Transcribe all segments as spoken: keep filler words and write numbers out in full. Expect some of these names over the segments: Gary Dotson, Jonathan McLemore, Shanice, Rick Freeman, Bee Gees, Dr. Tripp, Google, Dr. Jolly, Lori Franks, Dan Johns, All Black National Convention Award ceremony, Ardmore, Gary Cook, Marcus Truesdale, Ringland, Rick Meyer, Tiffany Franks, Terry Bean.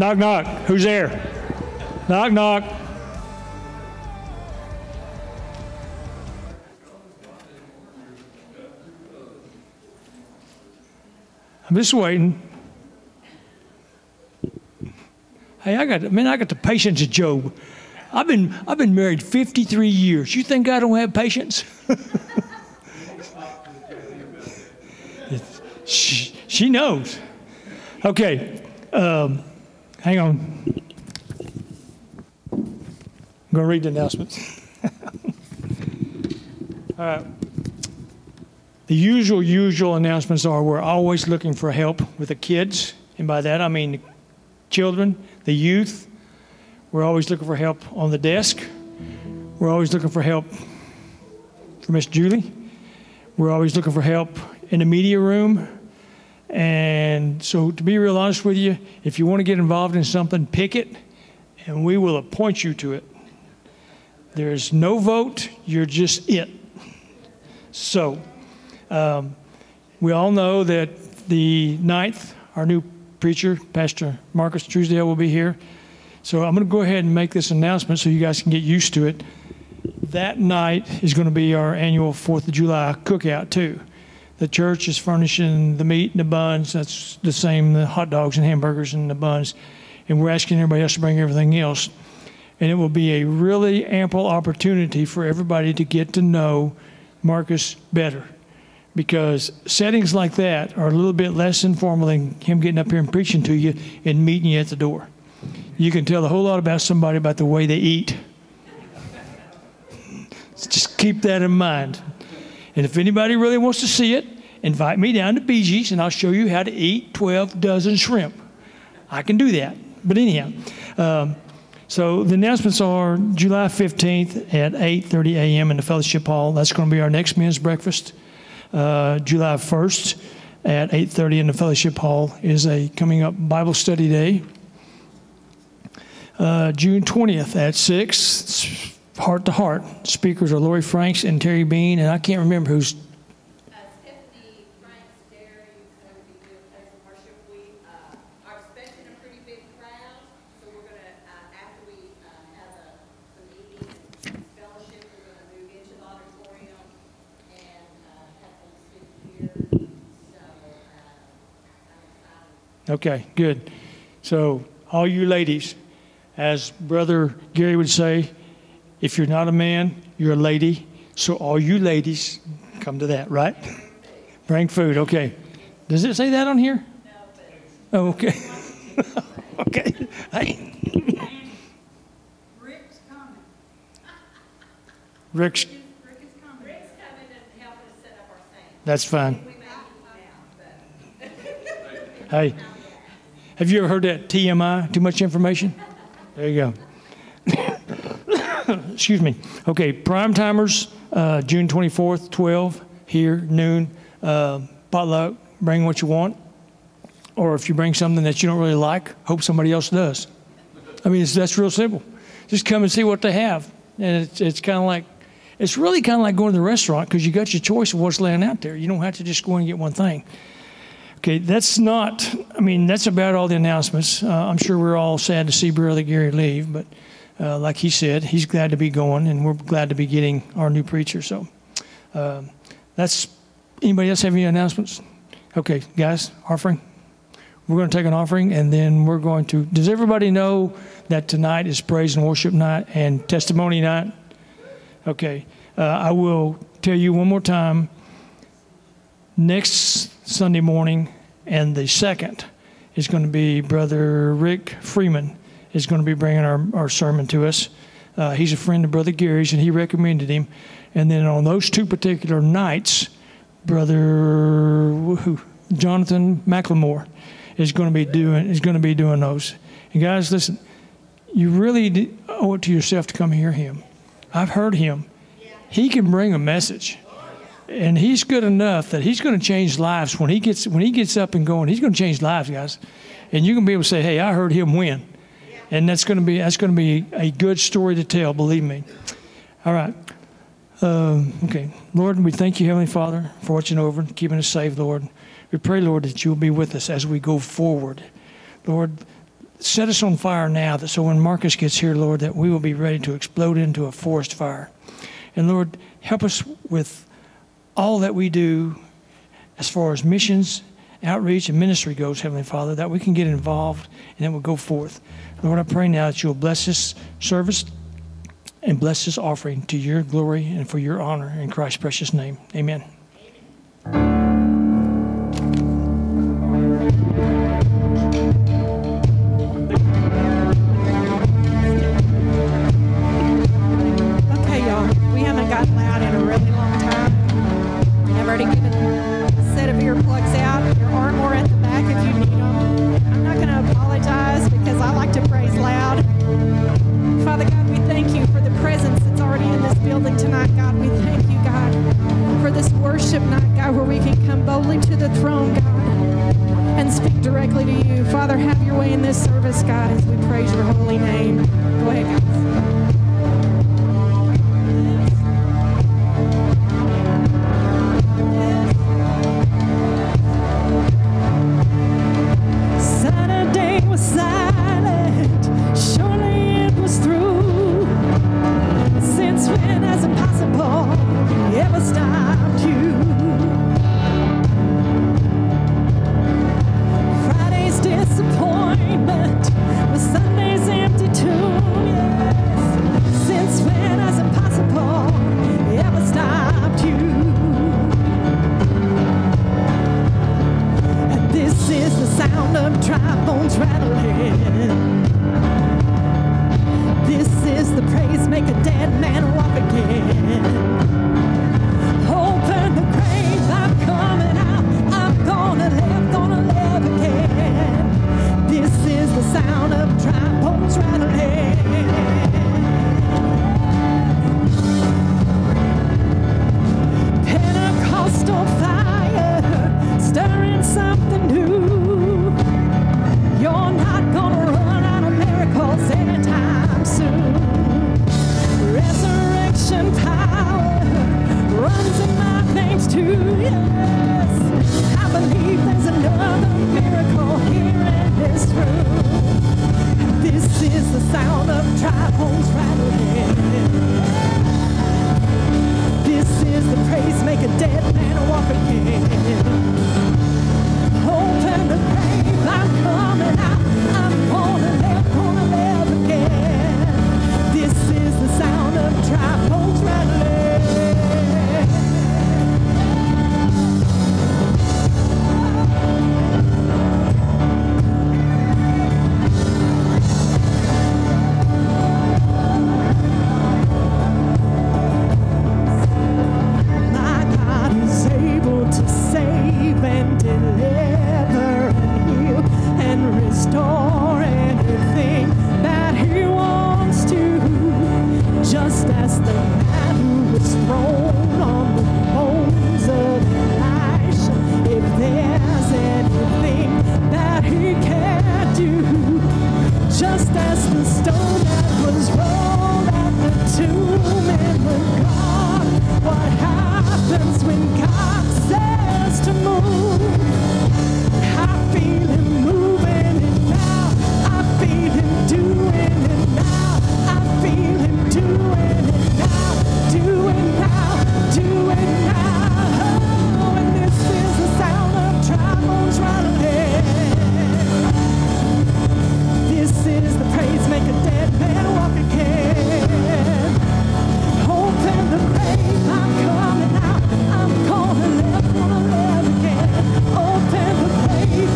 Knock, knock. Who's there? Knock, knock. I'm just waiting. Hey, I got, man, I got the patience of Job. I've been, I've been married fifty-three years. You think I don't have patience? she, she knows. Okay, um, hang on. I'm going to read the announcements. All right. The usual, usual announcements are we're always looking for help with the kids, and by that I mean the children, the youth. We're always looking for help on the desk. We're always looking for help for Miss Julie. We're always looking for help in the media room. And so to be real honest with you, if you want to get involved in something, pick it, and we will appoint you to it. There's no vote, you're just it. So, um, we all know that the ninth, our new preacher, Pastor Marcus Truesdale, will be here. So I'm going to go ahead and make this announcement so you guys can get used to it. That night is going to be our annual fourth of July cookout, too. The church is furnishing the meat and the buns. That's the same, the hot dogs and hamburgers and the buns. And we're asking everybody else to bring everything else. And it will be a really ample opportunity for everybody to get to know Marcus better, because settings like that are a little bit less informal than him getting up here and preaching to you and meeting you at the door. You can tell a whole lot about somebody about the way they eat. Just keep that in mind. And if anybody really wants to see it, invite me down to Bee Gees and I'll show you how to eat twelve dozen shrimp. I can do that. But anyhow, um, so the announcements are July fifteenth at eight thirty a.m. in the Fellowship Hall. That's going to be our next men's breakfast. Uh, July first at eight thirty in the Fellowship Hall is a coming up Bible study day. Uh, June twentieth at six, heart to heart. Speakers are Lori Franks and Terry Bean, and I can't remember who's. Uh, Tiffany Franks there, who's going to be doing place of worship. We uh, are expecting a pretty big crowd, so we're going to, uh, after we uh, have a, some evening fellowship, we're going to move into the auditorium and uh, have them sit here. So uh, I'm excited. Okay, good. So, all you ladies. As Brother Gary would say, if you're not a man, you're a lady. So all you ladies, come to that, right? Bring food, okay. Does it say that on here? No, but... Oh, okay. Okay. Hey. Rick's coming. Rick's... Rick is coming. Rick's coming and helping us set up our thing. That's fine. We may need now, but... Hey, have you ever heard that T M I, too much information? There you go. Excuse me. Okay, prime timers, uh, June twenty-fourth, twelve, here, noon, uh, potluck, bring what you want. Or if you bring something that you don't really like, hope somebody else does. I mean, it's, that's real simple. Just come and see what they have. And it's, it's kind of like, it's really kind of like going to the restaurant because you got your choice of what's laying out there. You don't have to just go and get one thing. Okay, that's not, I mean, that's about all the announcements. Uh, I'm sure we're all sad to see Brother Gary leave, but uh, like he said, he's glad to be going, and we're glad to be getting our new preacher. So uh, that's, anybody else have any announcements? Okay, guys, offering. We're going to take an offering, and then we're going to, does everybody know that tonight is praise and worship night and testimony night? Okay, uh, I will tell you one more time. Next Sunday morning, and the second is going to be Brother Rick Freeman is going to be bringing our, our sermon to us. Uh, he's a friend of Brother Gary's, and he recommended him. And then on those two particular nights, Brother who, Jonathan McLemore is going to be doing is going to be doing those. And guys, listen, you really owe it to yourself to come hear him. I've heard him; he can bring a message. And he's good enough that he's going to change lives. When he gets when he gets up and going, he's going to change lives, guys. And you're going to be able to say, hey, I heard him win. Yeah. And that's going to be that's going to be a good story to tell, believe me. All right. Um, okay. Lord, we thank you, Heavenly Father, for watching over and keeping us safe, Lord. We pray, Lord, that you'll be with us as we go forward. Lord, set us on fire now, that so when Marcus gets here, Lord, that we will be ready to explode into a forest fire. And Lord, help us with all that we do as far as missions, outreach, and ministry goes, Heavenly Father, that we can get involved and it will go forth. Lord, I pray now that you'll bless this service and bless this offering to your glory and for your honor in Christ's precious name. Amen.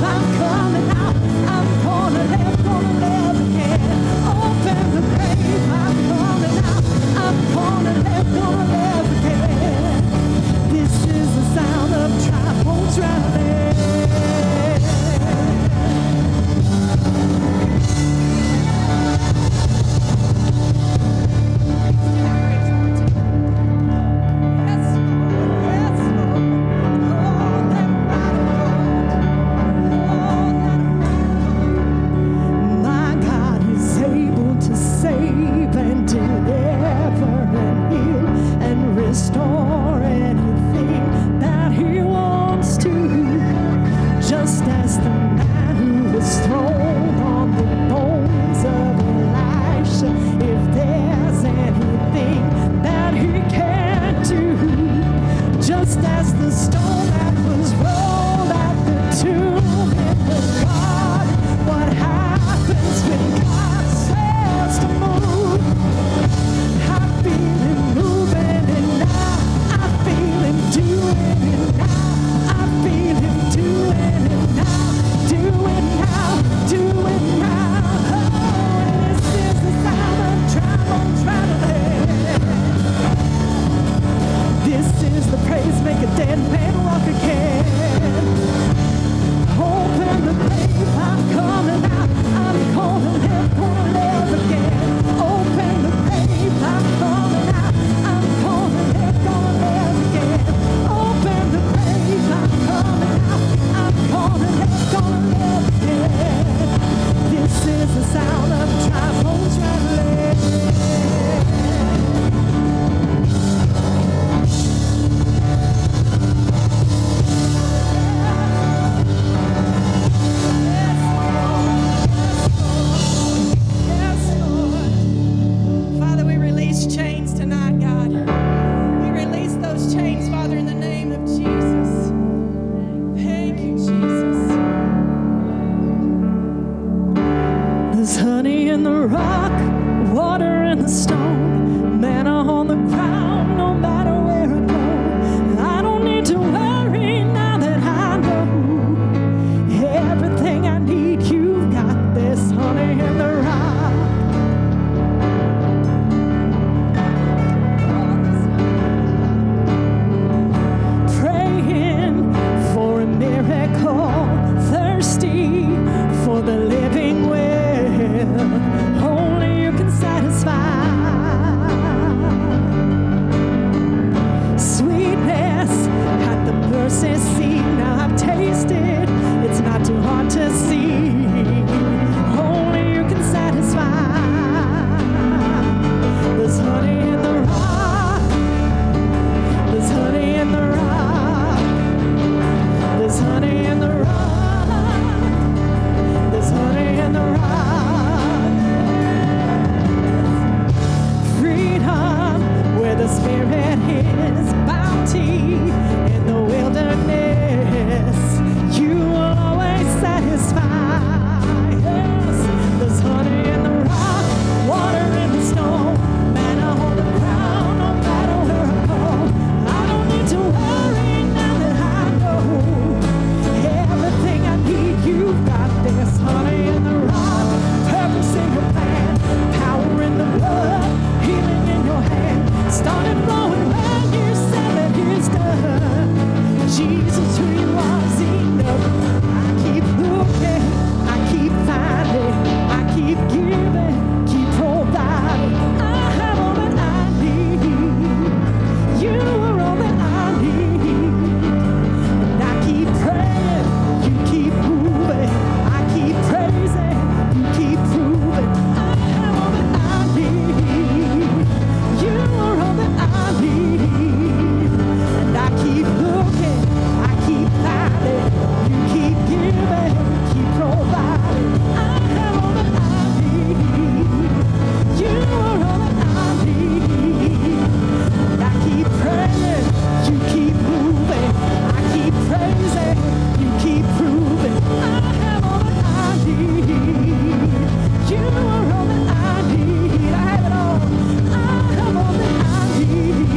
I'm coming out. and stone, man on the ground, no matter where I go. I don't need to worry now that I know everything I need. You've got this honey in the rock. Praying for a miracle, thirsty for the living will. Sweetness at the mercy seat. Now I've tasted, it's not too hard to see. Only you can satisfy. There's honey in the rock. There's honey in the rock. There's honey in the rock. There's honey in the rock. Where the Spirit is, bounty in the wilderness, you will always satisfy. Yes, there's honey in the rock, water in the snow, manna on the ground, no matter where I go. I don't need to worry now that I know everything I need. You've got this honey in the rock, purpose in your plan, power in the blood, healing. Started blowing when you said that it's done. Jesus, who you are is enough. I keep looking, I keep finding, I keep giving, keep providing. I have all that I need. You are all that I need. And I keep praying, you keep moving. I keep praising, you keep proving. I have all that I need. You are I need, and I keep looking, I keep finding, you keep giving, keep providing. I have all that I need, you are all that I need, and I keep praying, you keep moving, I keep praising, you keep proving. I have all that I need, you are all that I need, I have it all, I have all that I need.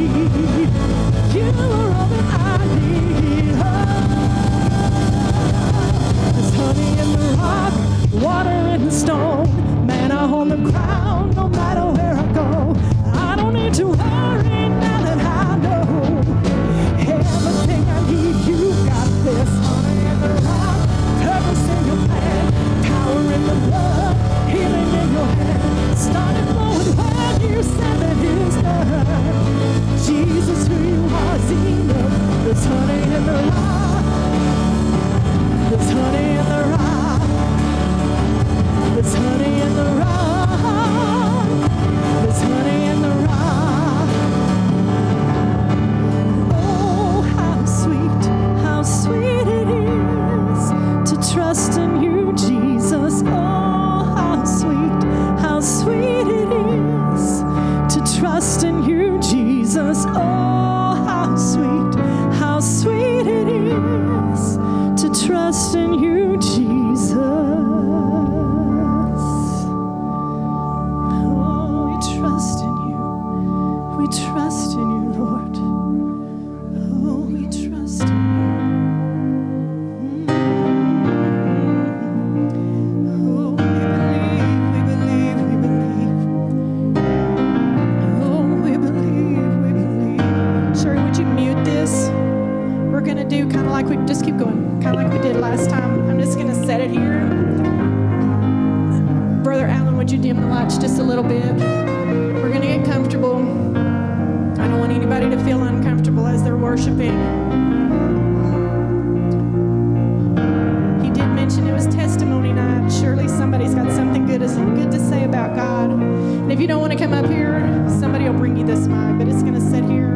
You are all that I need. Oh, there's honey in the rock, water in the stone, manna on the ground, no matter where I go. I don't need to worry now that I know everything I need. You got this honey in the rock, purpose in your plan, power in the blood, healing in your hand. Started flowing when you said that it's done. Jesus, who you are is enough. There's honey in the rock. There's honey in the rock. There's honey in the rock. There's honey in the rock. Oh, how sweet, how sweet it is to trust in you, Jesus. Oh, how sweet, how sweet it is to trust in you. Jesus, oh, how sweet, how sweet it is to trust in you, Jesus. Oh, we trust in you. We trust in you, Lord. Oh, we trust in you. Mm-hmm. Oh, we believe, we believe, we believe. Oh, we believe. Would you mute this? We're going to do kind of like we just keep going, kind of like we did last time. I'm just going to set it here. Brother Allen, would you dim the lights just a little bit? We're going to get comfortable. I don't want anybody to feel uncomfortable as they're worshiping. He did mention it was testimony night. Surely somebody's got something good, good to say about God. And if you don't want to come up here, somebody will bring you this mic, but it's going to sit here.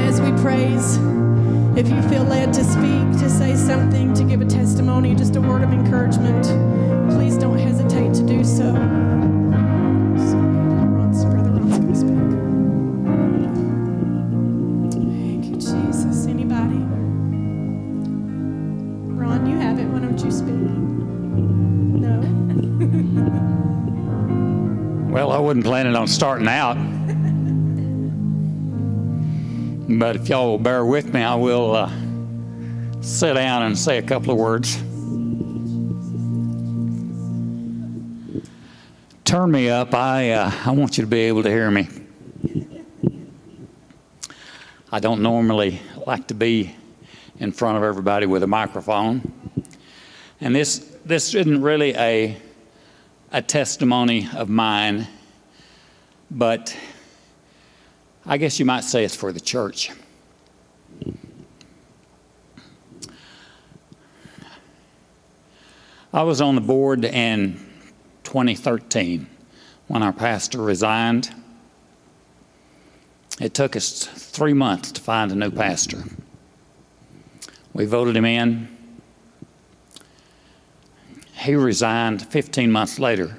As we praise, if you feel led to speak, to say something, to give a testimony, just a word of encouragement, please don't hesitate to do so. Brother Ron's going to speak. Thank you, Jesus. Anybody? Ron, you have it. Why don't you speak? No? Well, I wasn't planning on starting out. But if y'all will bear with me, I will uh, sit down and say a couple of words. Turn me up. I uh, I want you to be able to hear me. I don't normally like to be in front of everybody with a microphone. And this this isn't really a a testimony of mine, but I guess you might say it's for the church. I was on the board in twenty thirteen when our pastor resigned. It took us three months to find a new pastor. We voted him in. He resigned fifteen months later.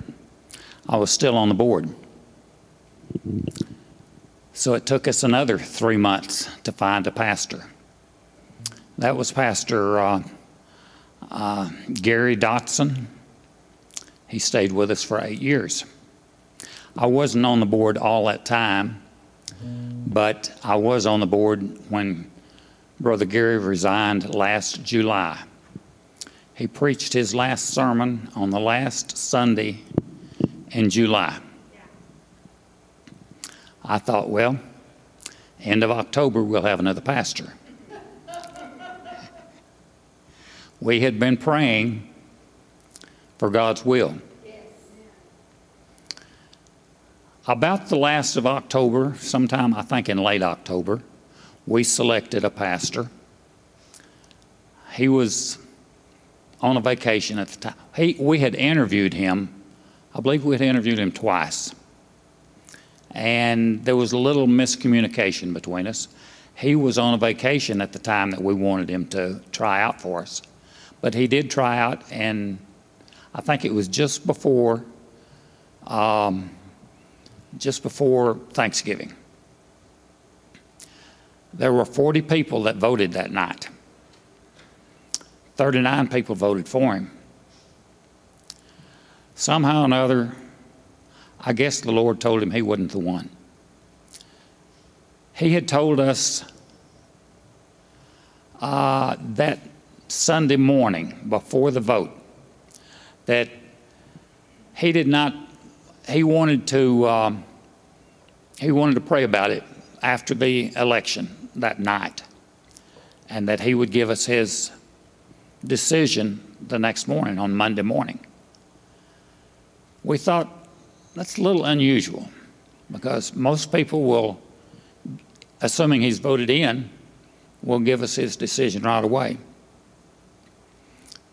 I was still on the board. So it took us another three months to find a pastor. That was Pastor uh, uh, Gary Dotson. He stayed with us for eight years. I wasn't on the board all that time, but I was on the board when Brother Gary resigned last July. He preached his last sermon on the last Sunday in July. I thought, well, end of October, we'll have another pastor. We had been praying for God's will. Yes. About the last of October, sometime I think in late October, we selected a pastor. He was on a vacation at the time. He, we had interviewed him. I believe we had interviewed him twice. And there was a little miscommunication between us. He was on a vacation at the time that we wanted him to try out for us. But he did try out, and I think it was just before um, just before Thanksgiving. There were forty people that voted that night. thirty-nine people voted for him. Somehow or another, I guess the Lord told him he wasn't the one. He had told us uh, that Sunday morning before the vote that he did not, he wanted to, um, he wanted to pray about it after the election that night, and that he would give us his decision the next morning, on Monday morning. We thought, that's a little unusual, because most people will, assuming he's voted in, will give us his decision right away.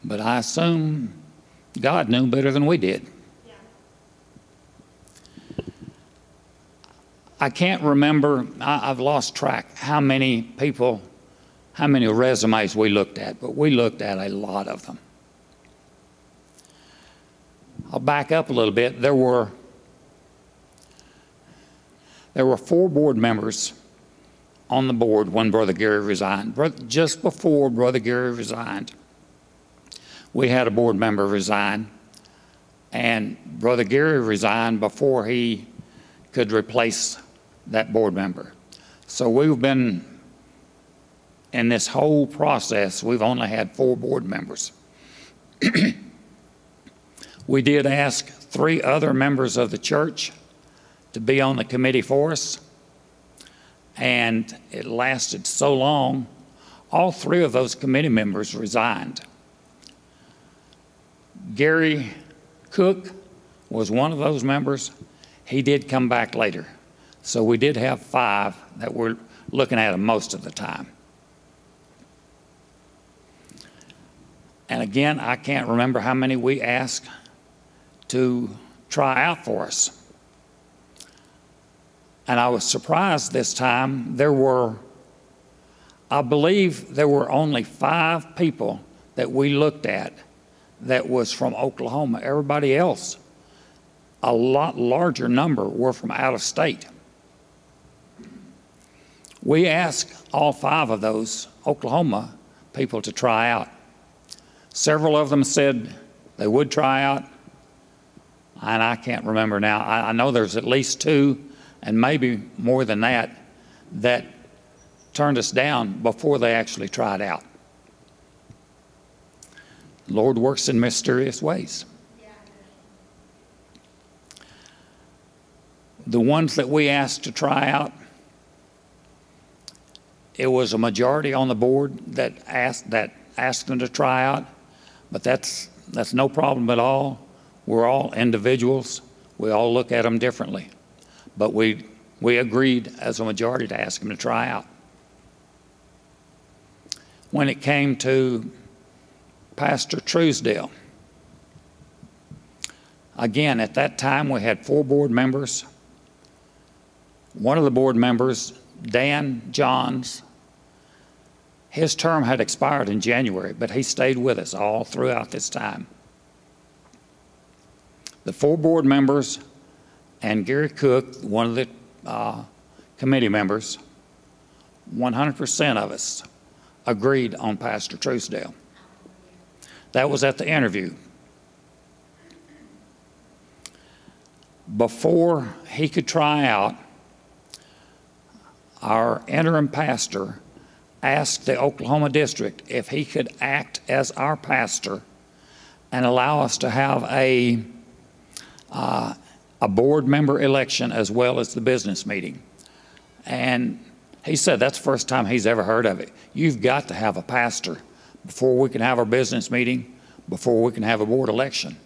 But I assume God knew better than we did. Yeah. I can't remember, I, I've lost track how many people, how many resumes we looked at, but we looked at a lot of them. I'll back up a little bit. There were There were four board members on the board when Brother Gary resigned. Just before Brother Gary resigned, we had a board member resign, and Brother Gary resigned before he could replace that board member. So we've been, in this whole process, we've only had four board members. We did ask three other members of the church to be on the committee for us, and it lasted so long, all three of those committee members resigned. Gary Cook was one of those members. He did come back later. So we did have five that were looking at him most of the time. And again, I can't remember how many we asked to try out for us. And I was surprised this time. There were, I believe there were only five people that we looked at that was from Oklahoma. Everybody else, a lot larger number, were from out of state. We asked all five of those Oklahoma people to try out. Several of them said they would try out. and I can't remember now. I, I know there's at least two, and maybe more than that, that turned us down before they actually tried out. The Lord works in mysterious ways. Yeah. The ones that we asked to try out, it was a majority on the board that asked that asked them to try out, but that's that's no problem at all. We're all individuals. We all look at them differently, but we we agreed as a majority to ask them to try out. When it came to Pastor Truesdale, again, at that time we had four board members. One of the board members, Dan Johns, his term had expired in January, but he stayed with us all throughout this time. The four board members and Gary Cook, one of the uh, committee members, one hundred percent of us agreed on Pastor Truesdale. That was at the interview. Before he could try out, our interim pastor asked the Oklahoma district if he could act as our pastor and allow us to have a uh, a board member election as well as the business meeting. And he said that's the first time he's ever heard of it. You've got to have a pastor before we can have our business meeting, before we can have a board election.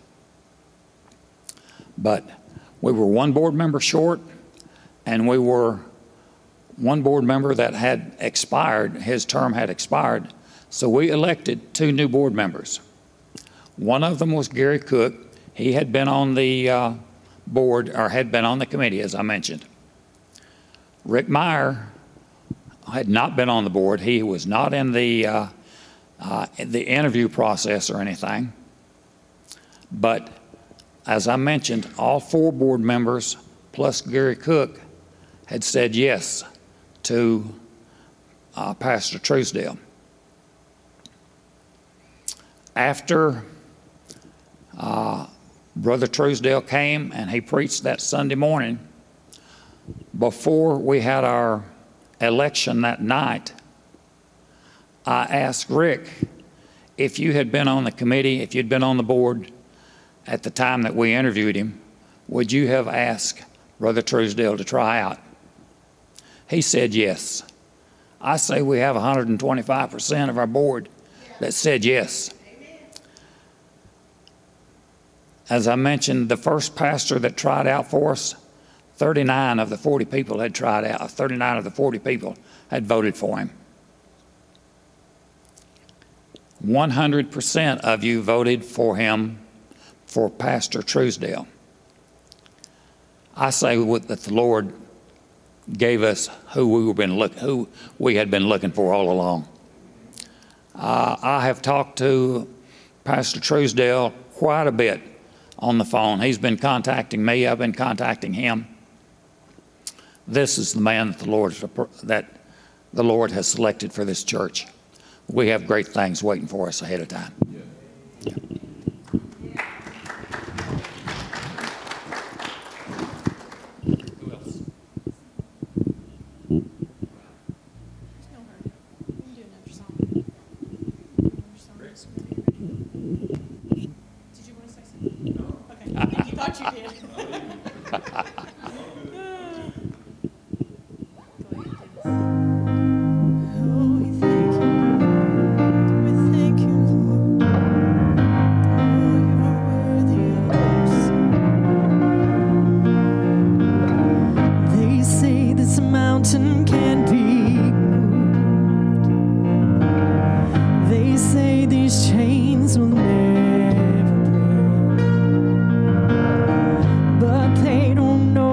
But we were one board member short, and we were one board member that had expired, his term had expired, so we elected two new board members. One of them was Gary Cook. He had been on the uh, board, or had been on the committee, as I mentioned. Rick Meyer had not been on the board. He was not in the uh, uh, the interview process or anything. But as I mentioned, all four board members plus Gary Cook had said yes to uh, Pastor Truesdale. After uh, Brother Truesdale came and he preached that Sunday morning, before we had our election that night, I asked Rick, if you had been on the committee, if you'd been on the board at the time that we interviewed him, would you have asked Brother Truesdale to try out? He said yes. I say we have one hundred twenty-five percent of our board that said yes. As I mentioned, the first pastor that tried out for us, thirty-nine of the forty people had tried out. thirty-nine of the forty people had voted for him. one hundred percent of you voted for him, for Pastor Truesdale. I say that the Lord gave us who we were been look, who we had been looking for all along. Uh, I have talked to Pastor Truesdale quite a bit on the phone. He's been contacting me. I've been contacting him. This is the man that the Lord that the Lord has selected for this church. We have great things waiting for us ahead of time. Yeah. Yeah. But they don't know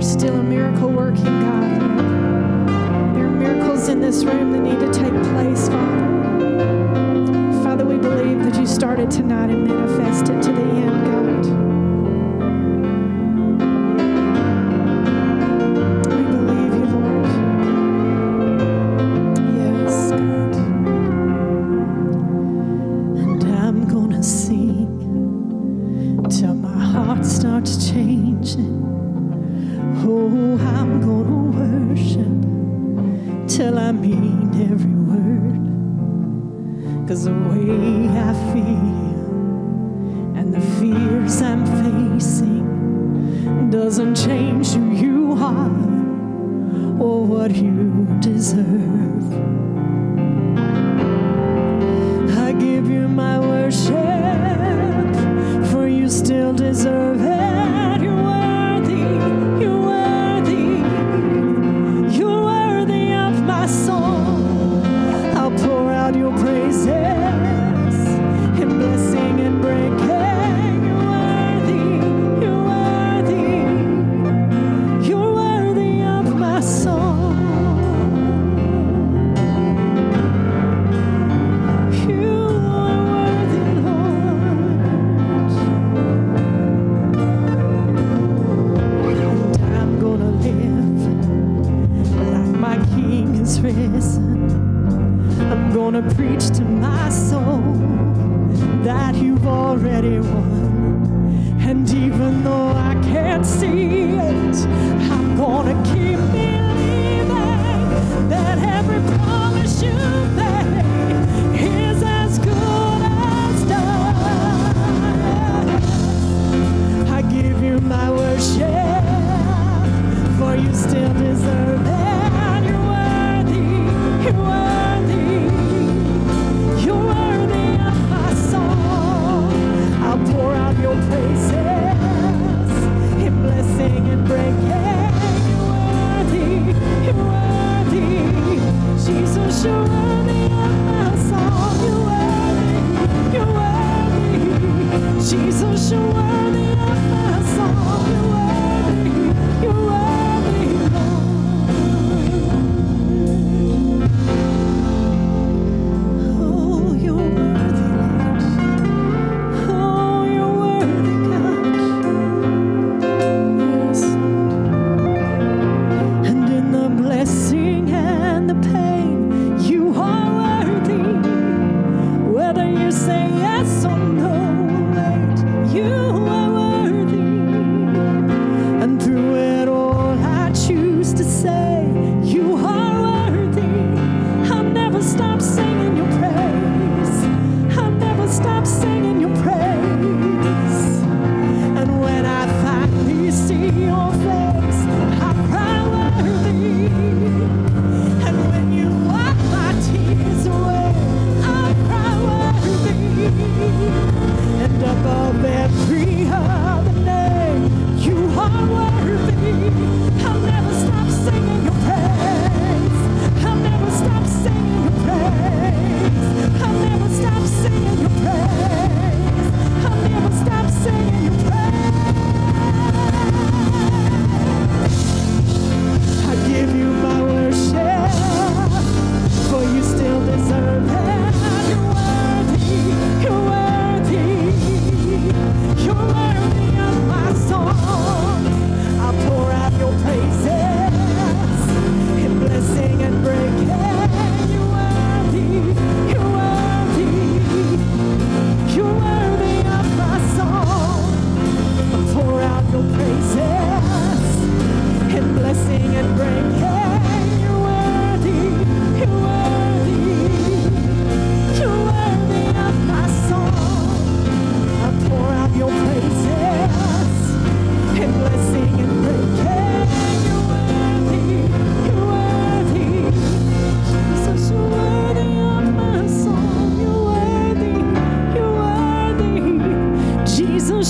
You're still a miracle working God, Lord. There are miracles in this room that need to take place, Father. Father, we believe that you started tonight and manifested to the end, God.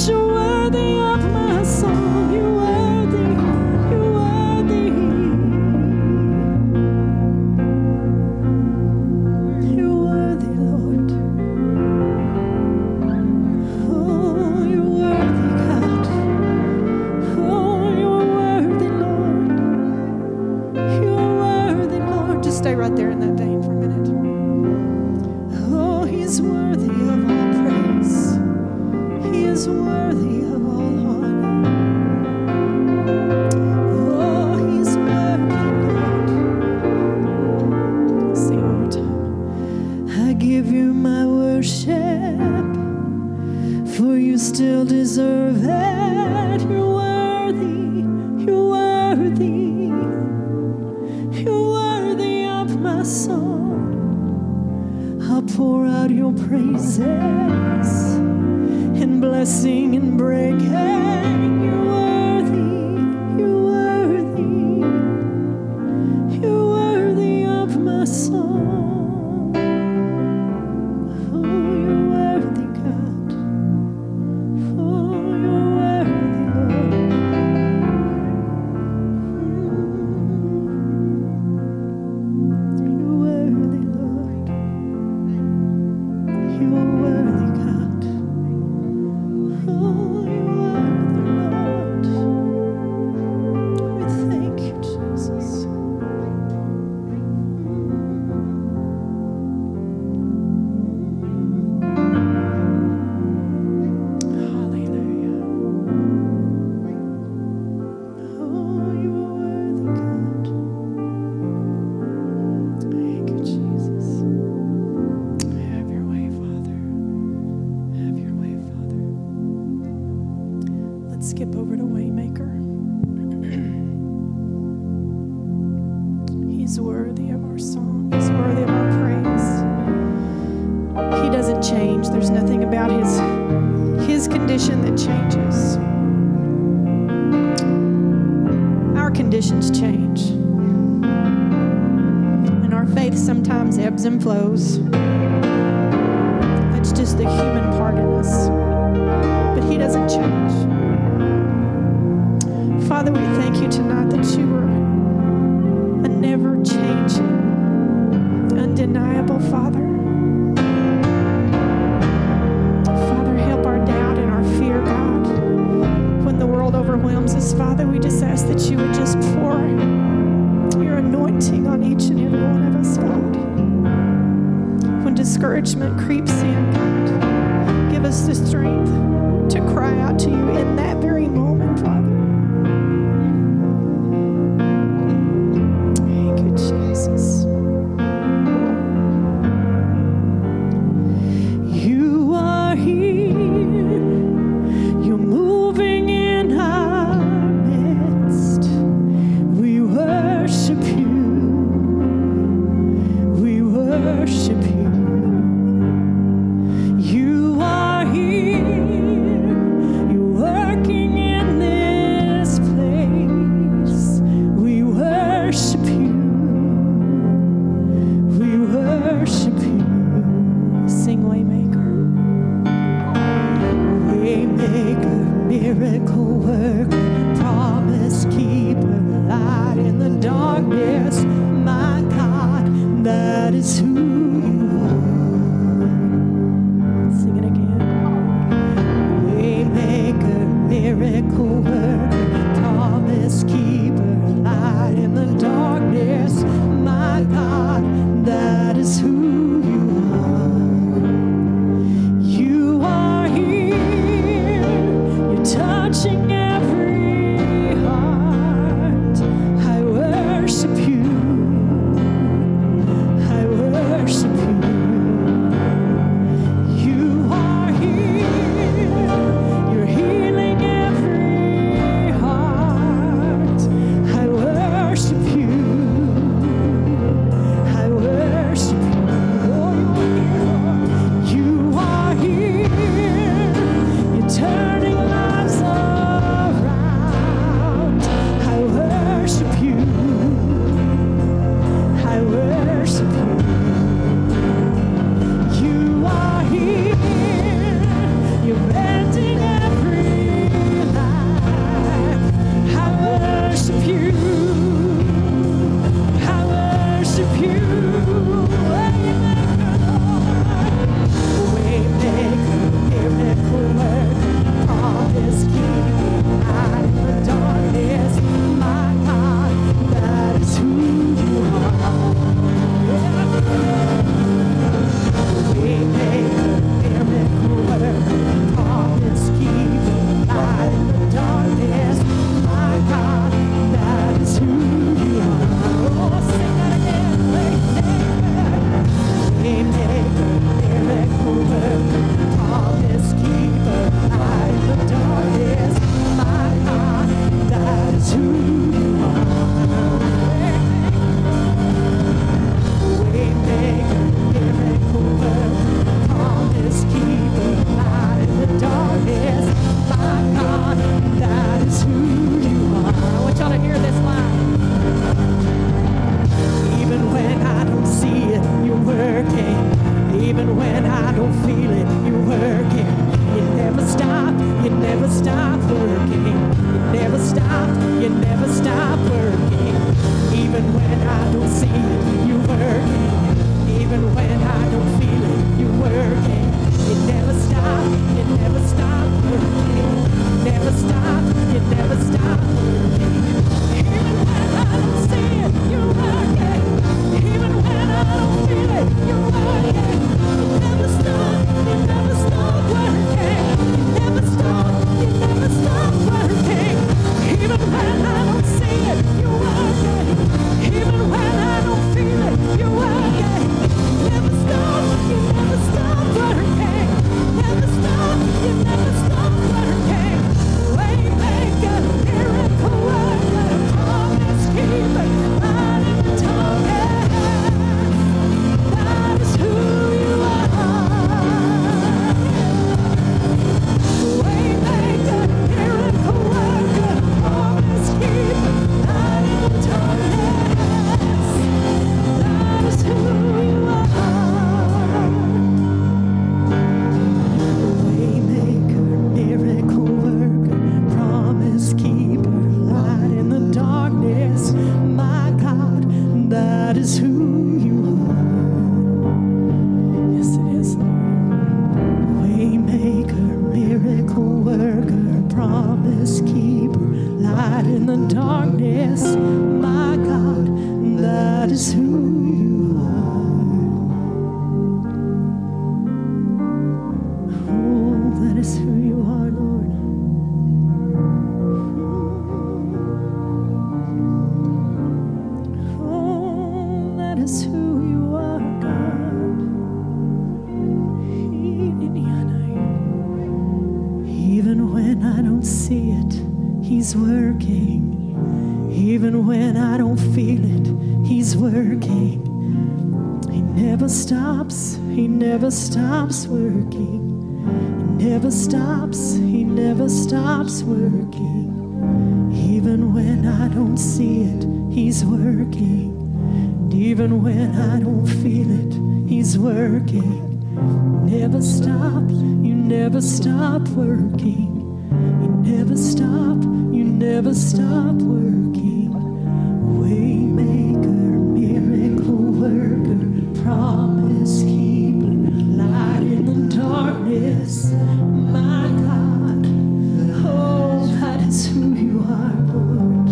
Worthy of my song, you're worthy, you're worthy. right there in that vein for a minute. Oh, he's worthy of all praise. He is worthy of all honor. Oh, he's worthy, Lord. Sing one more time. I give you my worship, for you still deserve it. You're worthy. You're worthy. Song. I'll pour out your praises in blessing and breaking. You're worthy, you're worthy, you're worthy of my song. Oh, you're worthy, God. Oh, you're I matters who you are. Yes, it is. Waymaker, miracle worker, promise keeper, light in the darkness. My God, that is who you are. Oh, that is who you are, Lord. See it, he's working. Even when I don't feel it, he's working. He never stops, he never stops working. He never stops, he never stops working. Even when I don't see it, he's working. And even when I don't feel it, he's working. Never stop, you never stop working. You never stop, you never stop working. Waymaker, miracle worker, promise keeper, light in the darkness. My God, oh, that is who you are, Lord.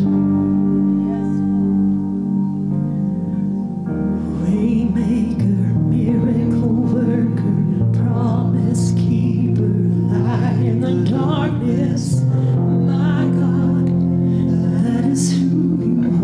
Waymaker, miracle worker, promise keeper, light in the darkness. Yes, my God, that is who you are.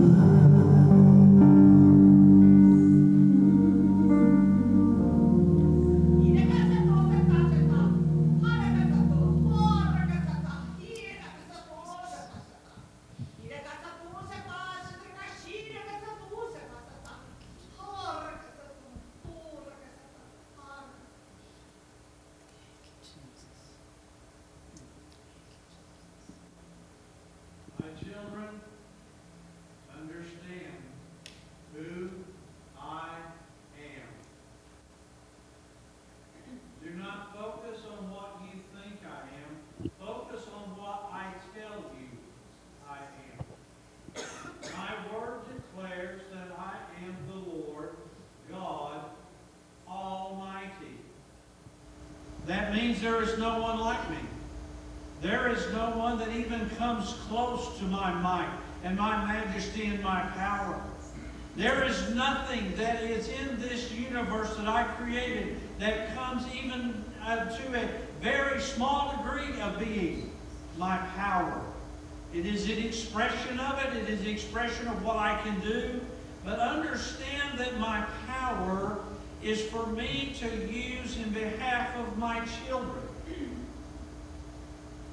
There is no one like me. There is no one that even comes close to my might and my majesty and my power. There is nothing that is in this universe that I created that comes even uh, to a very small degree of being my power. It is an expression of it. It is an expression of what I can do. But understand that my power is for me to use in behalf of my children.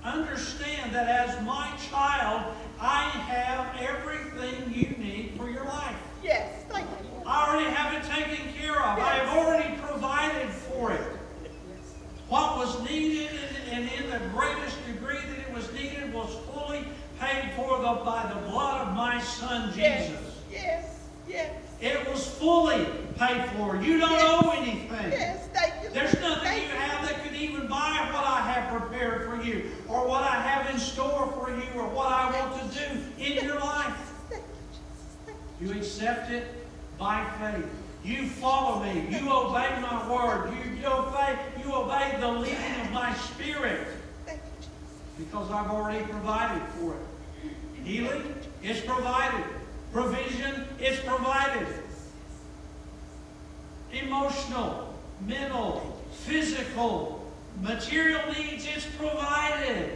Understand that as my child, I have everything you need for your life. Yes, thank you. I already have it taken care of. Yes. I have already provided for it. Yes. What was needed and in the greatest degree that it was needed was fully paid for the, by the blood of my son, Jesus. Yes, yes, yes. It was fully paid for. You don't yes. owe anything. Yes, thank you. There's nothing thank you have that could even buy what I have prepared for you, or what I have in store for you, or what I want to do in your life. You accept it by faith. You follow me. You obey my word. You obey, you obey the leading of my spirit, because I've already provided for it. Healing is provided. Provision is provided. Emotional, mental, physical, material needs is provided.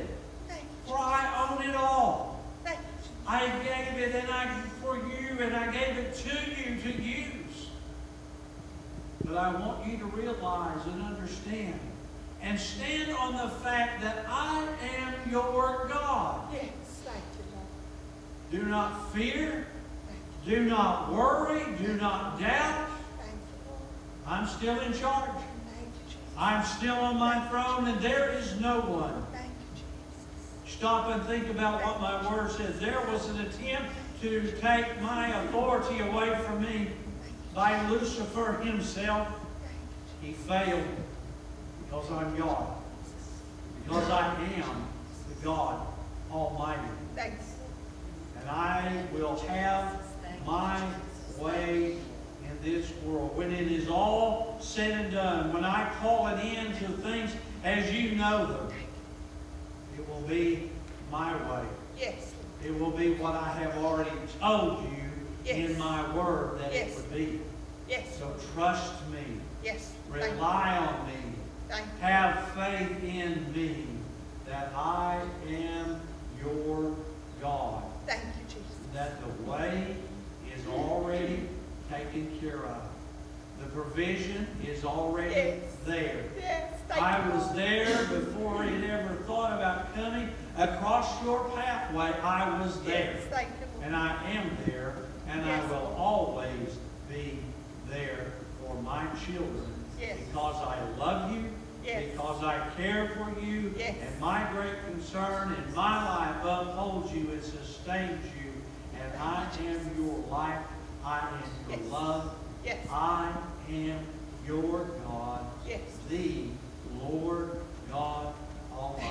For I own it all. I gave it and I for you and I gave it to you to use. But I want you to realize and understand and stand on the fact that I am your God. Yes, thank you, Lord. Do not fear. Do not worry. Do not doubt. I'm still in charge. I'm still on my throne, and there is no one. Stop and think about what my word says. There was an attempt to take my authority away from me by Lucifer himself. He failed because I'm God. Because I am the God Almighty. And I will have my way this world. When it is all said and done, when I call an end to things as you know them, it will be my way. Yes. It will be what I have already told you yes. in my word that yes. it would be. Yes. So trust me. Yes. Rely on me. Thank you. Have faith in me that I am your God. Thank you, Jesus. That the way is already taken care of. The provision is already yes. there. Yes. I was there before it ever thought about coming across your pathway. I was there. Yes. And I am there. And yes. I will always be there for my children. Yes. Because I love you. Yes. Because I care for you. Yes. And my great concern in my life upholds you and sustains you. And I am your life. I am your yes. love. Yes. I am your God. Yes. The Lord God Almighty.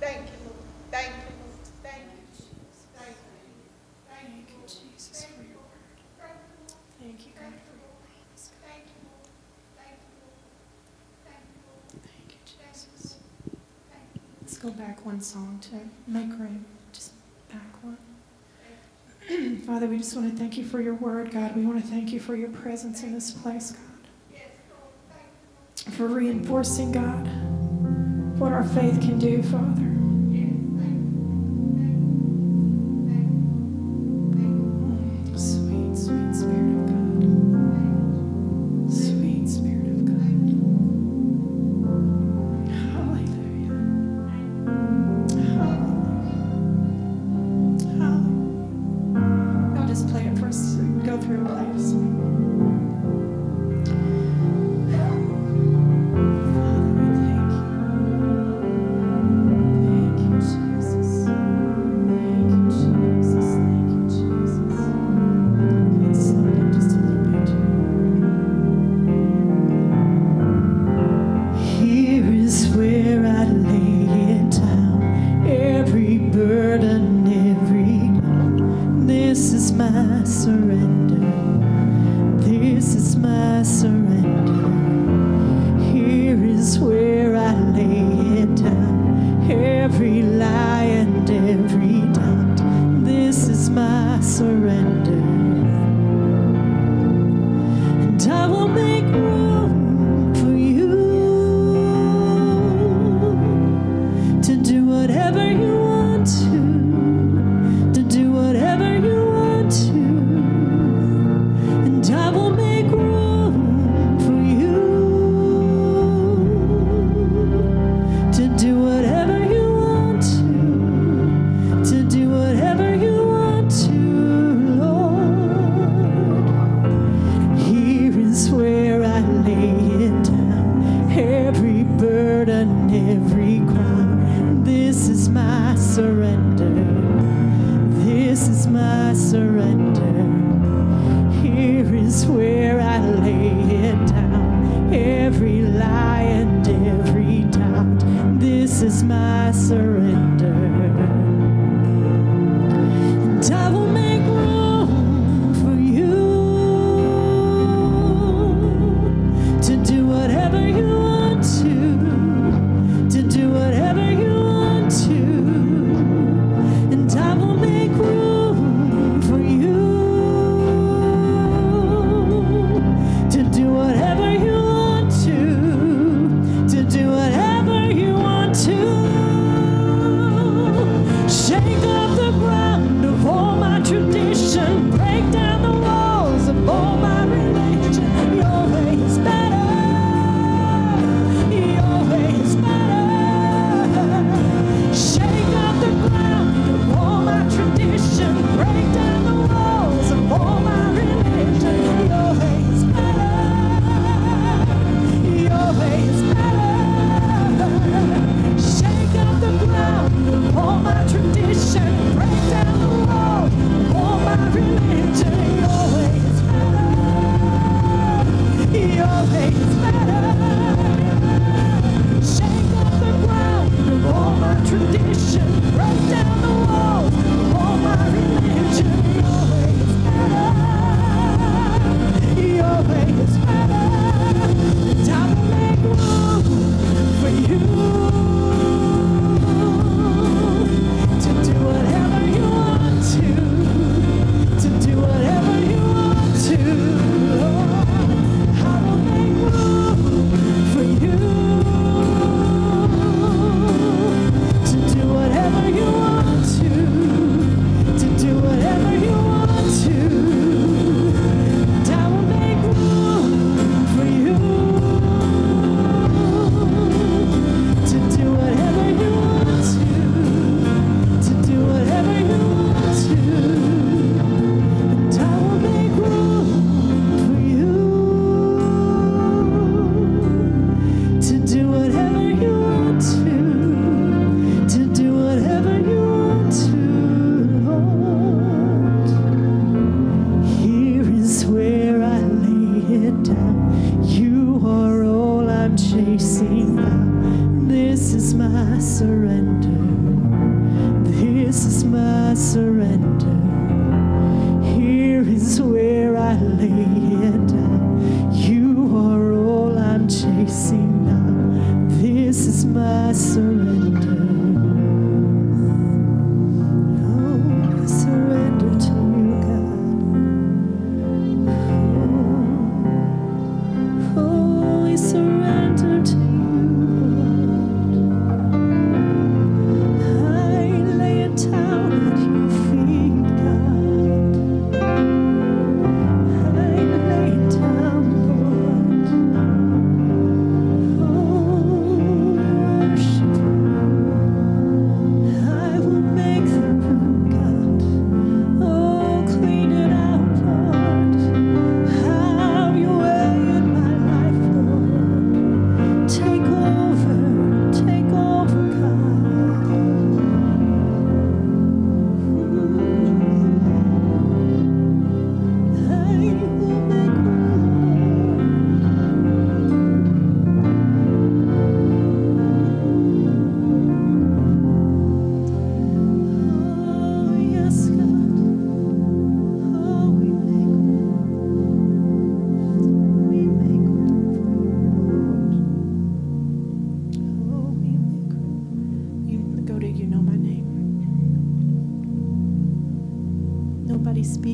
Thank you, Lord. Thank you, Lord. Thank you, Jesus. Thank you. Thank you, Jesus, for your word. Thank you, God, for your promise. Thank you, Lord. Thank you, Lord. Thank you, Lord. Thank you, Jesus. Thank you. Let's go back one song to make room. Just back one. Father, we just want to thank you for your word, God. We want to thank you for your presence in this place, God. For reinforcing, God, what our faith can do, Father.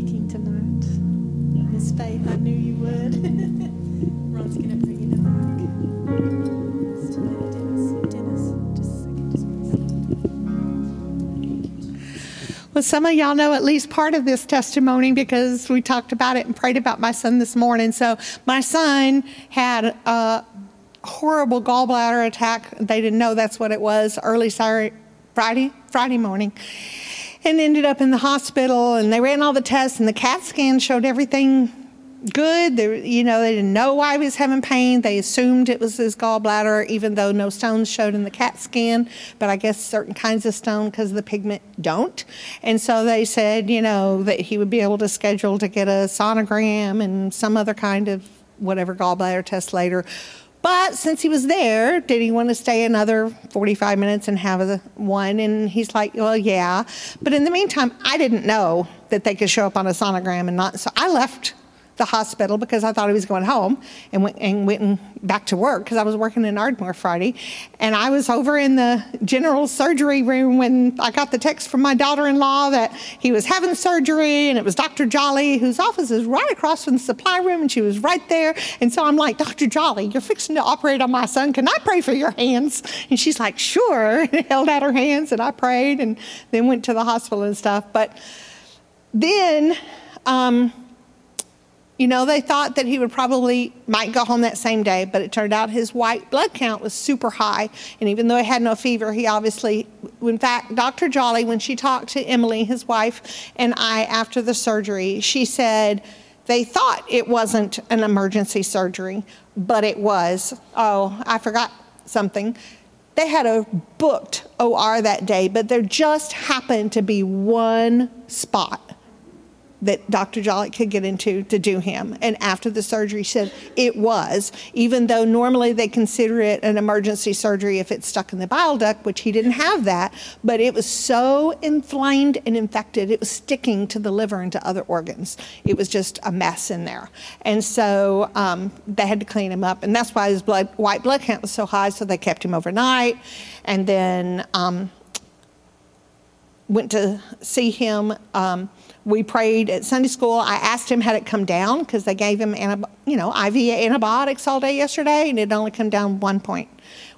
speaking tonight in this faith. I knew you would. Ron's going to bring you the mic. It's too late, Dennis. Dennis, just a second. Just well, some of y'all know at least part of this testimony because we talked about it and prayed about my son this morning. So my son had a horrible gallbladder attack. They didn't know that's what it was. Early Saturday, Friday, Friday morning. And ended up in the hospital, and they ran all the tests, and the CAT scan showed everything good. They, you know, they didn't know why he was having pain. They assumed it was his gallbladder, even though no stones showed in the CAT scan. But I guess certain kinds of stone, because of the pigment, don't. And so they said, you know, that he would be able to schedule to get a sonogram and some other kind of whatever gallbladder test later. But since he was there, did he want to stay another forty-five minutes and have a, one? And he's like, well, yeah. But in the meantime, I didn't know that they could show up on a sonogram and not. So I left the hospital because I thought he was going home and went and went and back to work because I was working in Ardmore Friday. And I was over in the general surgery room when I got the text from my daughter-in-law that he was having surgery, and it was Doctor Jolly, whose office is right across from the supply room, and she was right there. And so I'm like, Doctor Jolly, you're fixing to operate on my son. Can I pray for your hands? And she's like, sure, and held out her hands, and I prayed, and then went to the hospital and stuff. But then, um, you know, they thought that he would probably might go home that same day, but it turned out his white blood count was super high. And even though he had no fever, he obviously, in fact, Doctor Jolly, when she talked to Emily, his wife, and I after the surgery, she said they thought it wasn't an emergency surgery, but it was. Oh, I forgot something. They had a booked O R that day, but there just happened to be one spot that Doctor Jolly could get into to do him. And after the surgery, she said it was, even though normally they consider it an emergency surgery if it's stuck in the bile duct, which he didn't have that, but it was so inflamed and infected, it was sticking to the liver and to other organs. It was just a mess in there. And so um, they had to clean him up, and that's why his blood, white blood count was so high, so they kept him overnight. And then um, went to see him. Um, We prayed at Sunday school. I asked him had it come down because they gave him, antibi- you know, I V antibiotics all day yesterday, and it only come down one point.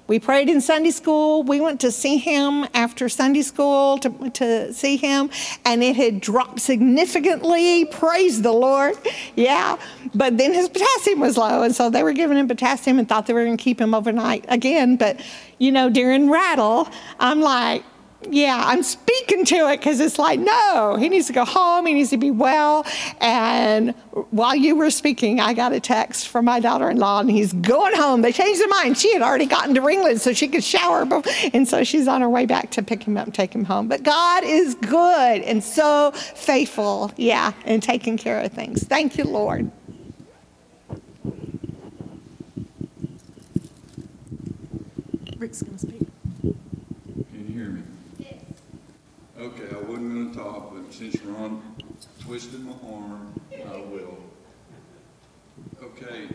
We prayed in Sunday school. We went to see him after Sunday school to, to see him, and it had dropped significantly. Praise the Lord. Yeah. But then his potassium was low, and so they were giving him potassium and thought they were going to keep him overnight again. But, you know, during rattle, I'm like, yeah, I'm speaking to it because it's like, no, he needs to go home. He needs to be well. And while you were speaking, I got a text from my daughter-in-law, and he's going home. They changed their mind. She had already gotten to Ringland so she could shower. And so she's on her way back to pick him up and take him home. But God is good and so faithful, yeah, in taking care of things. Thank you, Lord. Rick's going to speak. Okay, I wasn't going to talk, but since Ron twisted my arm, I will. Okay,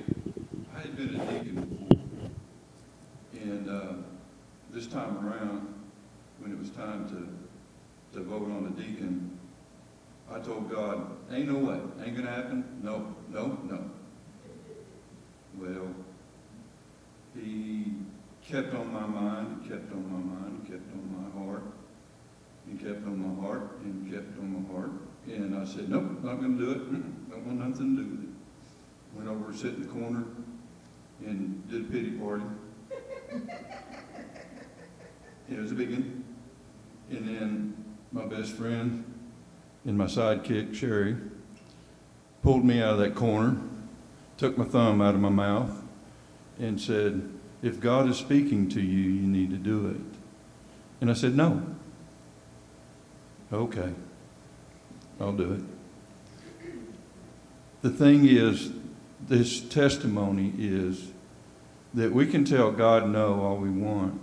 I had been a deacon before, and uh, this time around, when it was time to, to vote on the deacon, I told God, ain't no way, ain't going to happen, no, no, no. Well, he kept on my mind, kept on my mind, kept on my heart. And kept on my heart, and kept on my heart. And I said, nope, not going to do it. Don't want nothing to do with it. Went over, sat in the corner, and did a pity party. It was a big one. And then my best friend and my sidekick, Sherry, pulled me out of that corner, took my thumb out of my mouth, and said, if God is speaking to you, you need to do it. And I said, no. Okay, I'll do it. The thing is, this testimony is that we can tell God no all we want.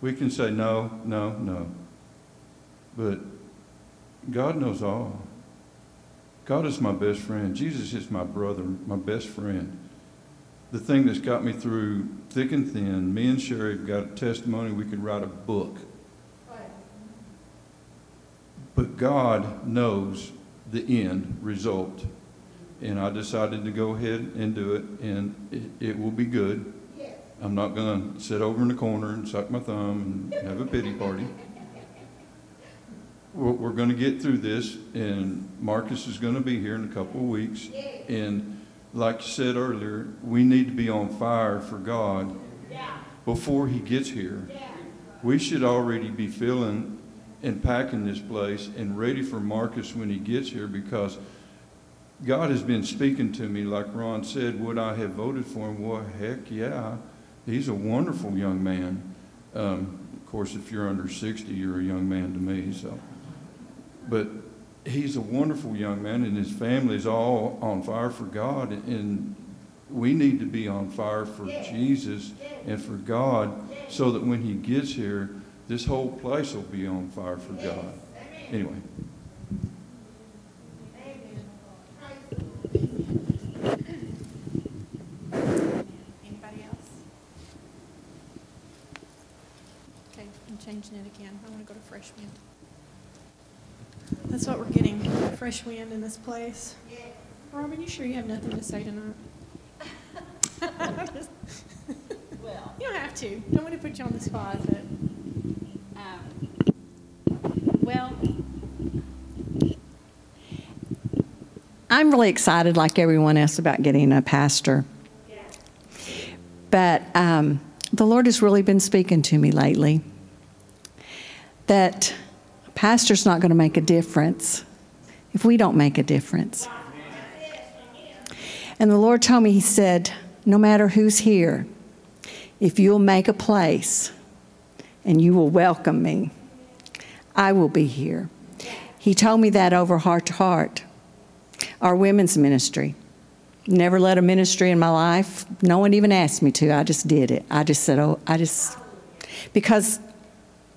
We can say no, no, no. But God knows all. God is my best friend. Jesus is my brother, my best friend. The thing that's got me through thick and thin, me and Sherry have got a testimony. We could write a book. But God knows the end result. And I decided to go ahead and do it, and it, it will be good. I'm not going to sit over in the corner and suck my thumb and have a pity party. We're going to get through this, and Marcus is going to be here in a couple of weeks. And like you said earlier, we need to be on fire for God before he gets here. We should already be filling and packing this place and ready for Marcus when he gets here, because God has been speaking to me. Like Ron said, would I have voted for him? Well, heck yeah. He's a wonderful young man. Um, of course, if you're under sixty, you're a young man to me. So, but he's a wonderful young man, and his family's all on fire for God. And we need to be on fire for Jesus and for God, so that when he gets here, this whole place will be on fire for God. Anyway. Changing it again. I want to go to fresh wind. That's what we're getting, fresh wind in this place. Yeah. Robin, you sure you have nothing to say tonight? Well, you don't have to. I don't want to put you on the spot, but um, well, I'm really excited, like everyone else, about getting a pastor. Yeah. But um, the Lord has really been speaking to me lately. That a pastor's not going to make a difference if we don't make a difference. And the Lord told me, he said, no matter who's here, if you'll make a place and you will welcome me, I will be here. He told me that over Heart to Heart, our women's ministry. Never led a ministry in my life. No one even asked me to. I just did it. I just said, oh, I just, because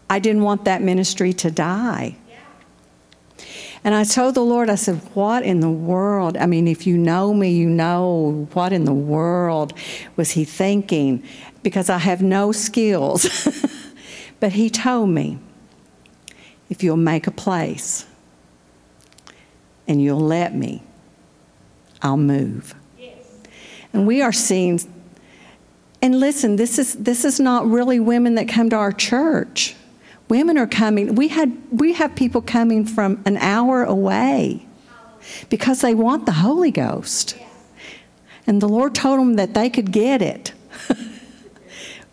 I didn't want that ministry to die. Yeah. And I told the Lord, I said, what in the world? I mean, if you know me, you know, what in the world was he thinking? Because I have no skills. But he told me, if you'll make a place and you'll let me, I'll move. Yes. And we are seeing, and listen, this is this is not really women that come to our church. Women are coming. We had we have people coming from an hour away because they want the Holy Ghost. And the Lord told them that they could get it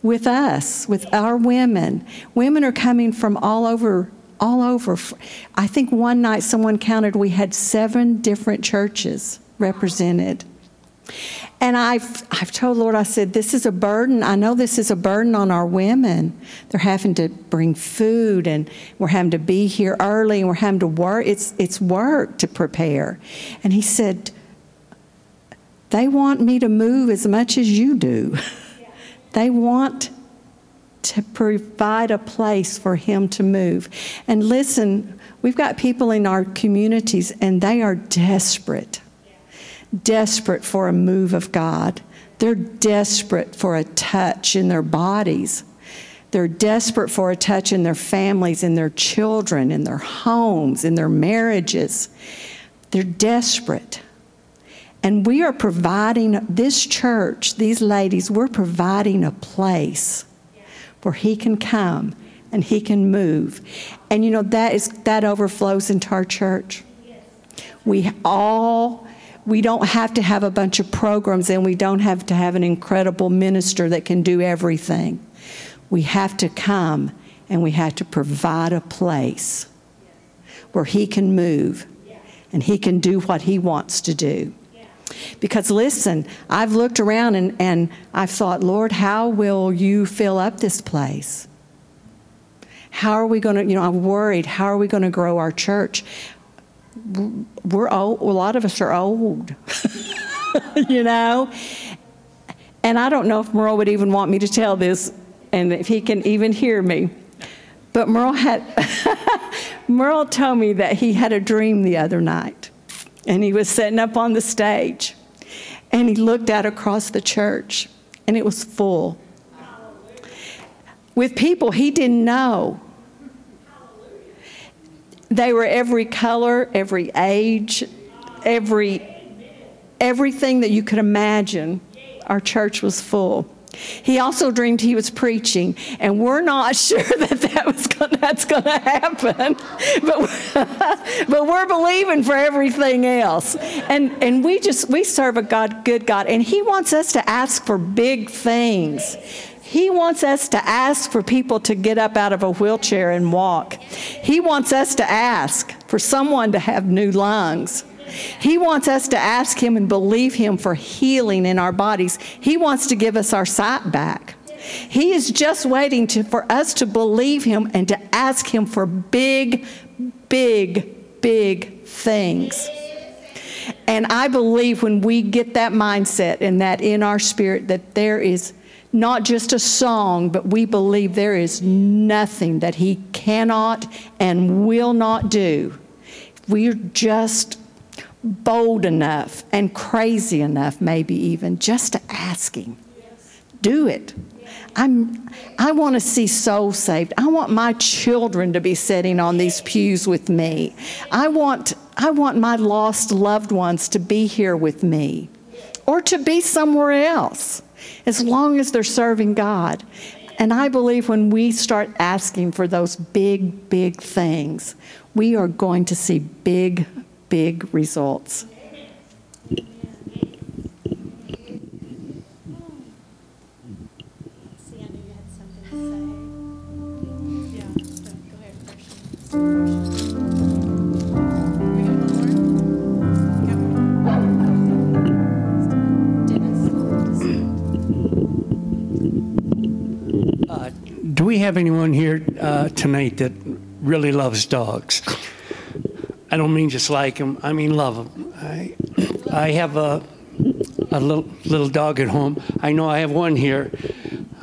with us, with our women. Women are coming from all over, all over. I think one night someone counted we had seven different churches represented. And I've, I've told the Lord, I said, this is a burden. I know this is a burden on our women. They're having to bring food, and we're having to be here early, and we're having to work. It's, it's work to prepare. And he said, they want me to move as much as you do. Yeah. They want to provide a place for him to move. And listen, we've got people in our communities, and they are desperate. Desperate for a move of God. They're desperate for a touch in their bodies. They're desperate for a touch in their families, in their children, in their homes, in their marriages. They're desperate. And we are providing, this church, these ladies, we're providing a place where he can come and he can move. And you know, that is that overflows into our church. We all We don't have to have a bunch of programs, and we don't have to have an incredible minister that can do everything. We have to come, and we have to provide a place where he can move and he can do what he wants to do. Because listen, I've looked around and, and I've thought, Lord, how will you fill up this place? How are we going to, you know, I'm worried, how are we going to grow our church? We're old. A lot of us are old, you know. And I don't know if Merle would even want me to tell this, and if he can even hear me. But Merle had Merle told me that he had a dream the other night, and he was sitting up on the stage, and he looked out across the church, and it was full with people he didn't know. They were every color, every age, every everything that you could imagine. Our church was full. He also dreamed he was preaching, and we're not sure that, that was gonna, that's going to happen, but we're, but we're believing for everything else. And and we just we serve a God, good God, and He wants us to ask for big things. He wants us to ask for people to get up out of a wheelchair and walk. He wants us to ask for someone to have new lungs. He wants us to ask Him and believe Him for healing in our bodies. He wants to give us our sight back. He is just waiting to, for us to believe Him and to ask Him for big, big, big things. And I believe when we get that mindset and that in our spirit, that there is not just a song, but we believe there is nothing that He cannot and will not do. We're just bold enough and crazy enough, maybe even, just to ask Him. Yes. Do it. Yes. I'm, I want to see souls saved. I want my children to be sitting on these pews with me. I want, I want my lost loved ones to be here with me or to be somewhere else, as long as they're serving God. And I believe when we start asking for those big, big things, we are going to see big Big results. Uh, do we have anyone here uh, tonight that really loves dogs? I don't mean just like them. I mean love them. I, I have a a little little dog at home. I know I have one here.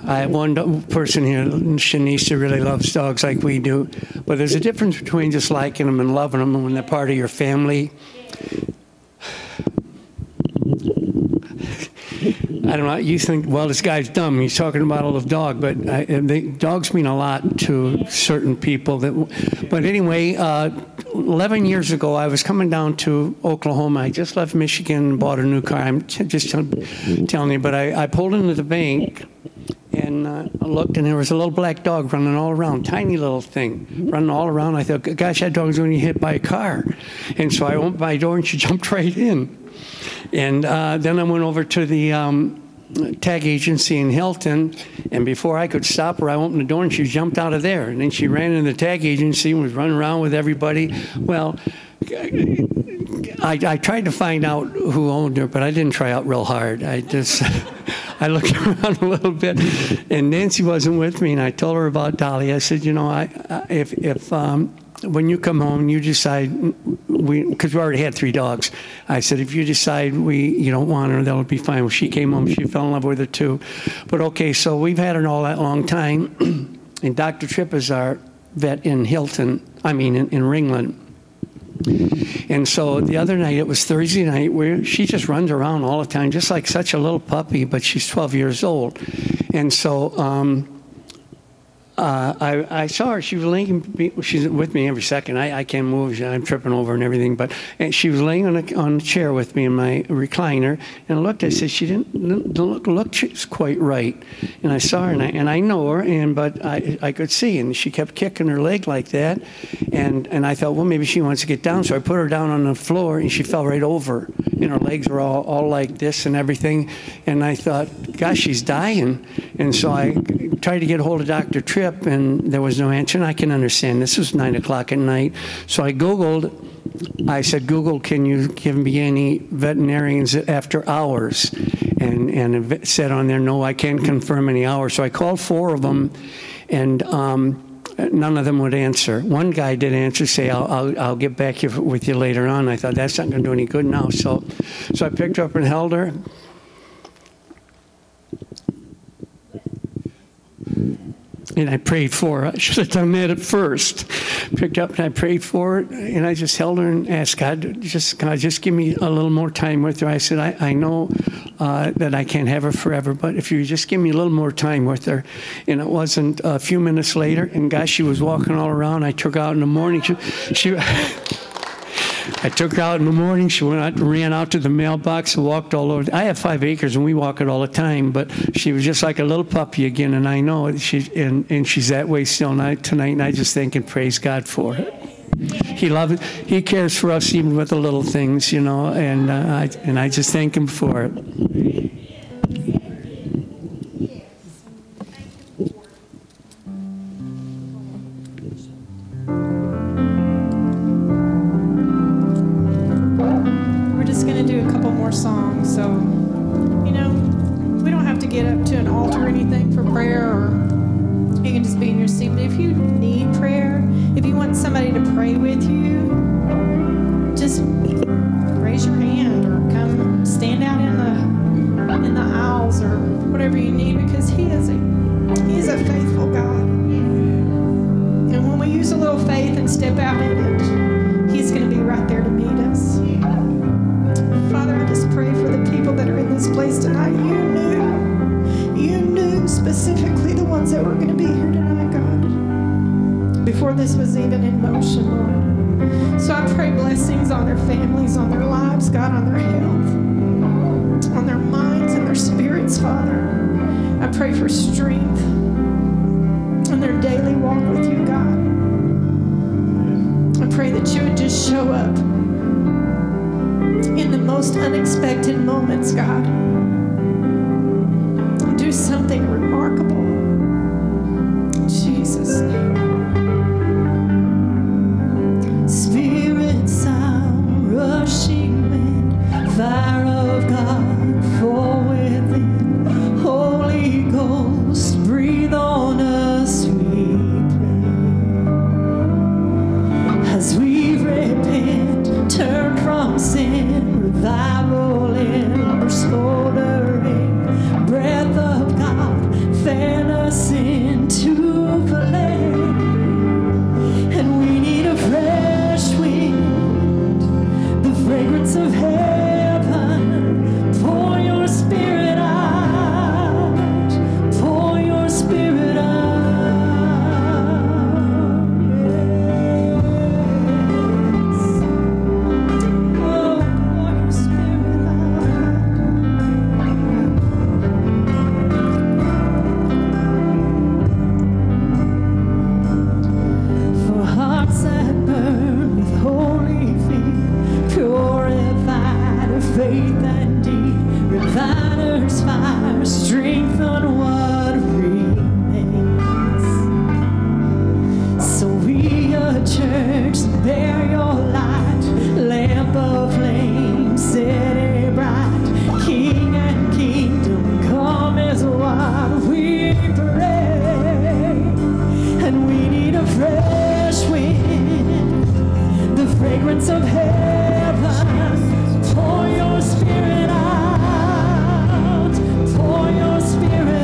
I have one do- person here, Shanice, who really loves dogs like we do. But there's a difference between just liking them and loving them when they're part of your family. I don't know. You think, well, this guy's dumb. He's talking about a little dog, but I, they, dogs mean a lot to certain people. That, but anyway, uh, eleven years ago, I was coming down to Oklahoma. I just left Michigan and bought a new car. I'm just telling you, but I, I pulled into the bank and uh, I looked, and there was a little black dog running all around, tiny little thing, running all around. I thought, gosh, that dog's going to get hit by a car. And so I opened my door, and she jumped right in. And uh, then I went over to the um, tag agency in Hilton, and before I could stop her, I opened the door, and she jumped out of there. And then she ran into the tag agency and was running around with everybody. Well, I, I tried to find out who owned her, but I didn't try out real hard. I just, I looked around a little bit, and Nancy wasn't with me, and I told her about Dolly. I said, you know, I, I if, if um, when you come home, you decide, we, because we already had three dogs. I said, if you decide we, you don't want her, that'll be fine. When she came home, she fell in love with her too. But okay, so we've had her all that long time. And Doctor Tripp is our vet in Hilton, I mean, in, in Ringland. And so the other night, it was Thursday night, where she just runs around all the time, just like such a little puppy, but she's twelve years old. And so, um, Uh, I, I saw her. She was laying. She's with me every second. I, I can't move. I'm tripping over and everything. But and she was laying on a on a chair with me in my recliner. And I looked. I said, she didn't look look quite right. And I saw her. And I and I know her. And but I I could see. And she kept kicking her leg like that. And and I thought, well, maybe she wants to get down. So I put her down on the floor. And she fell right over. And her legs were all all like this and everything. And I thought, gosh, she's dying. And so I tried to get a hold of Doctor Tripp. And there was no answer, and I can understand. This was nine o'clock at night, so I Googled. I said, Google, can you give me any veterinarians after hours? And and it said on there, no, I can't confirm any hours. So I called four of them, and um, none of them would answer. One guy did answer, say, I'll I'll, I'll get back with you later on. I thought, that's not going to do any good now. So, so I picked her up and held her. and I prayed for her. I should have done that at first. Picked up and I prayed for it, and I just held her and asked God, just God, just give me a little more time with her. I said, I, I know uh, that I can't have her forever, but if you just give me a little more time with her. And it wasn't a few minutes later, and gosh, she was walking all around. I took her out in the morning. She, she I took her out in the morning. She went out, ran out to the mailbox and walked all over. I have five acres, and we walk it all the time. But she was just like a little puppy again, and I know it. She and, and she's that way still now, tonight. And I just thank and praise God for it. He loves. He cares for us even with the little things, you know. And uh, I and I just thank Him for it. Heaven, pour your spirit out, pour your spirit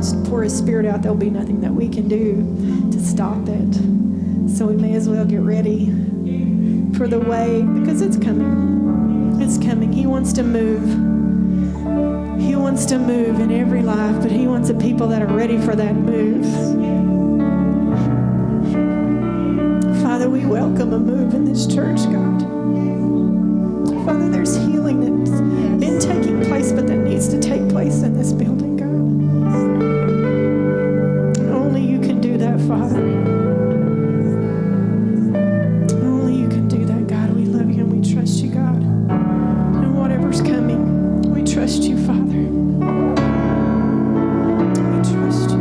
starts to pour his spirit out, there'll be nothing that we can do to stop it. So we may as well get ready for the way, because it's coming. It's coming. He wants to move. He wants to move in every life, but he wants the people that are ready for that move. Father, we welcome a move in this church, God. Father, there's healing that's been taking place, but that needs to take place in this building, God. Only you can do that, Father. Only you can do that, God. We love you and we trust you, God. And whatever's coming, we trust you, Father. We trust you,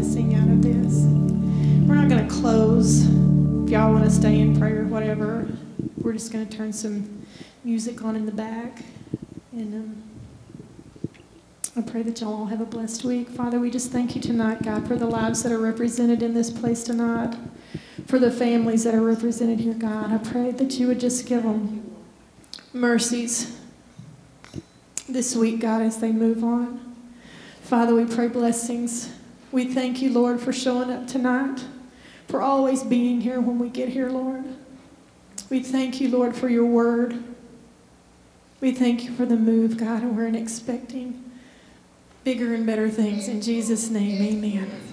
blessing out of this. We're not going to close. If y'all want to stay in prayer, whatever, we're just going to turn some music on in the back. And um, I pray that y'all all have a blessed week. Father, we just thank you tonight, God, for the lives that are represented in this place tonight, for the families that are represented here, God. I pray that you would just give them mercies this week, God, as they move on. Father, we pray blessings. We thank you, Lord, for showing up tonight, for always being here when we get here, Lord. We thank you, Lord, for your word. We thank you for the move, God, and we're expecting bigger and better things. In Jesus' name, amen.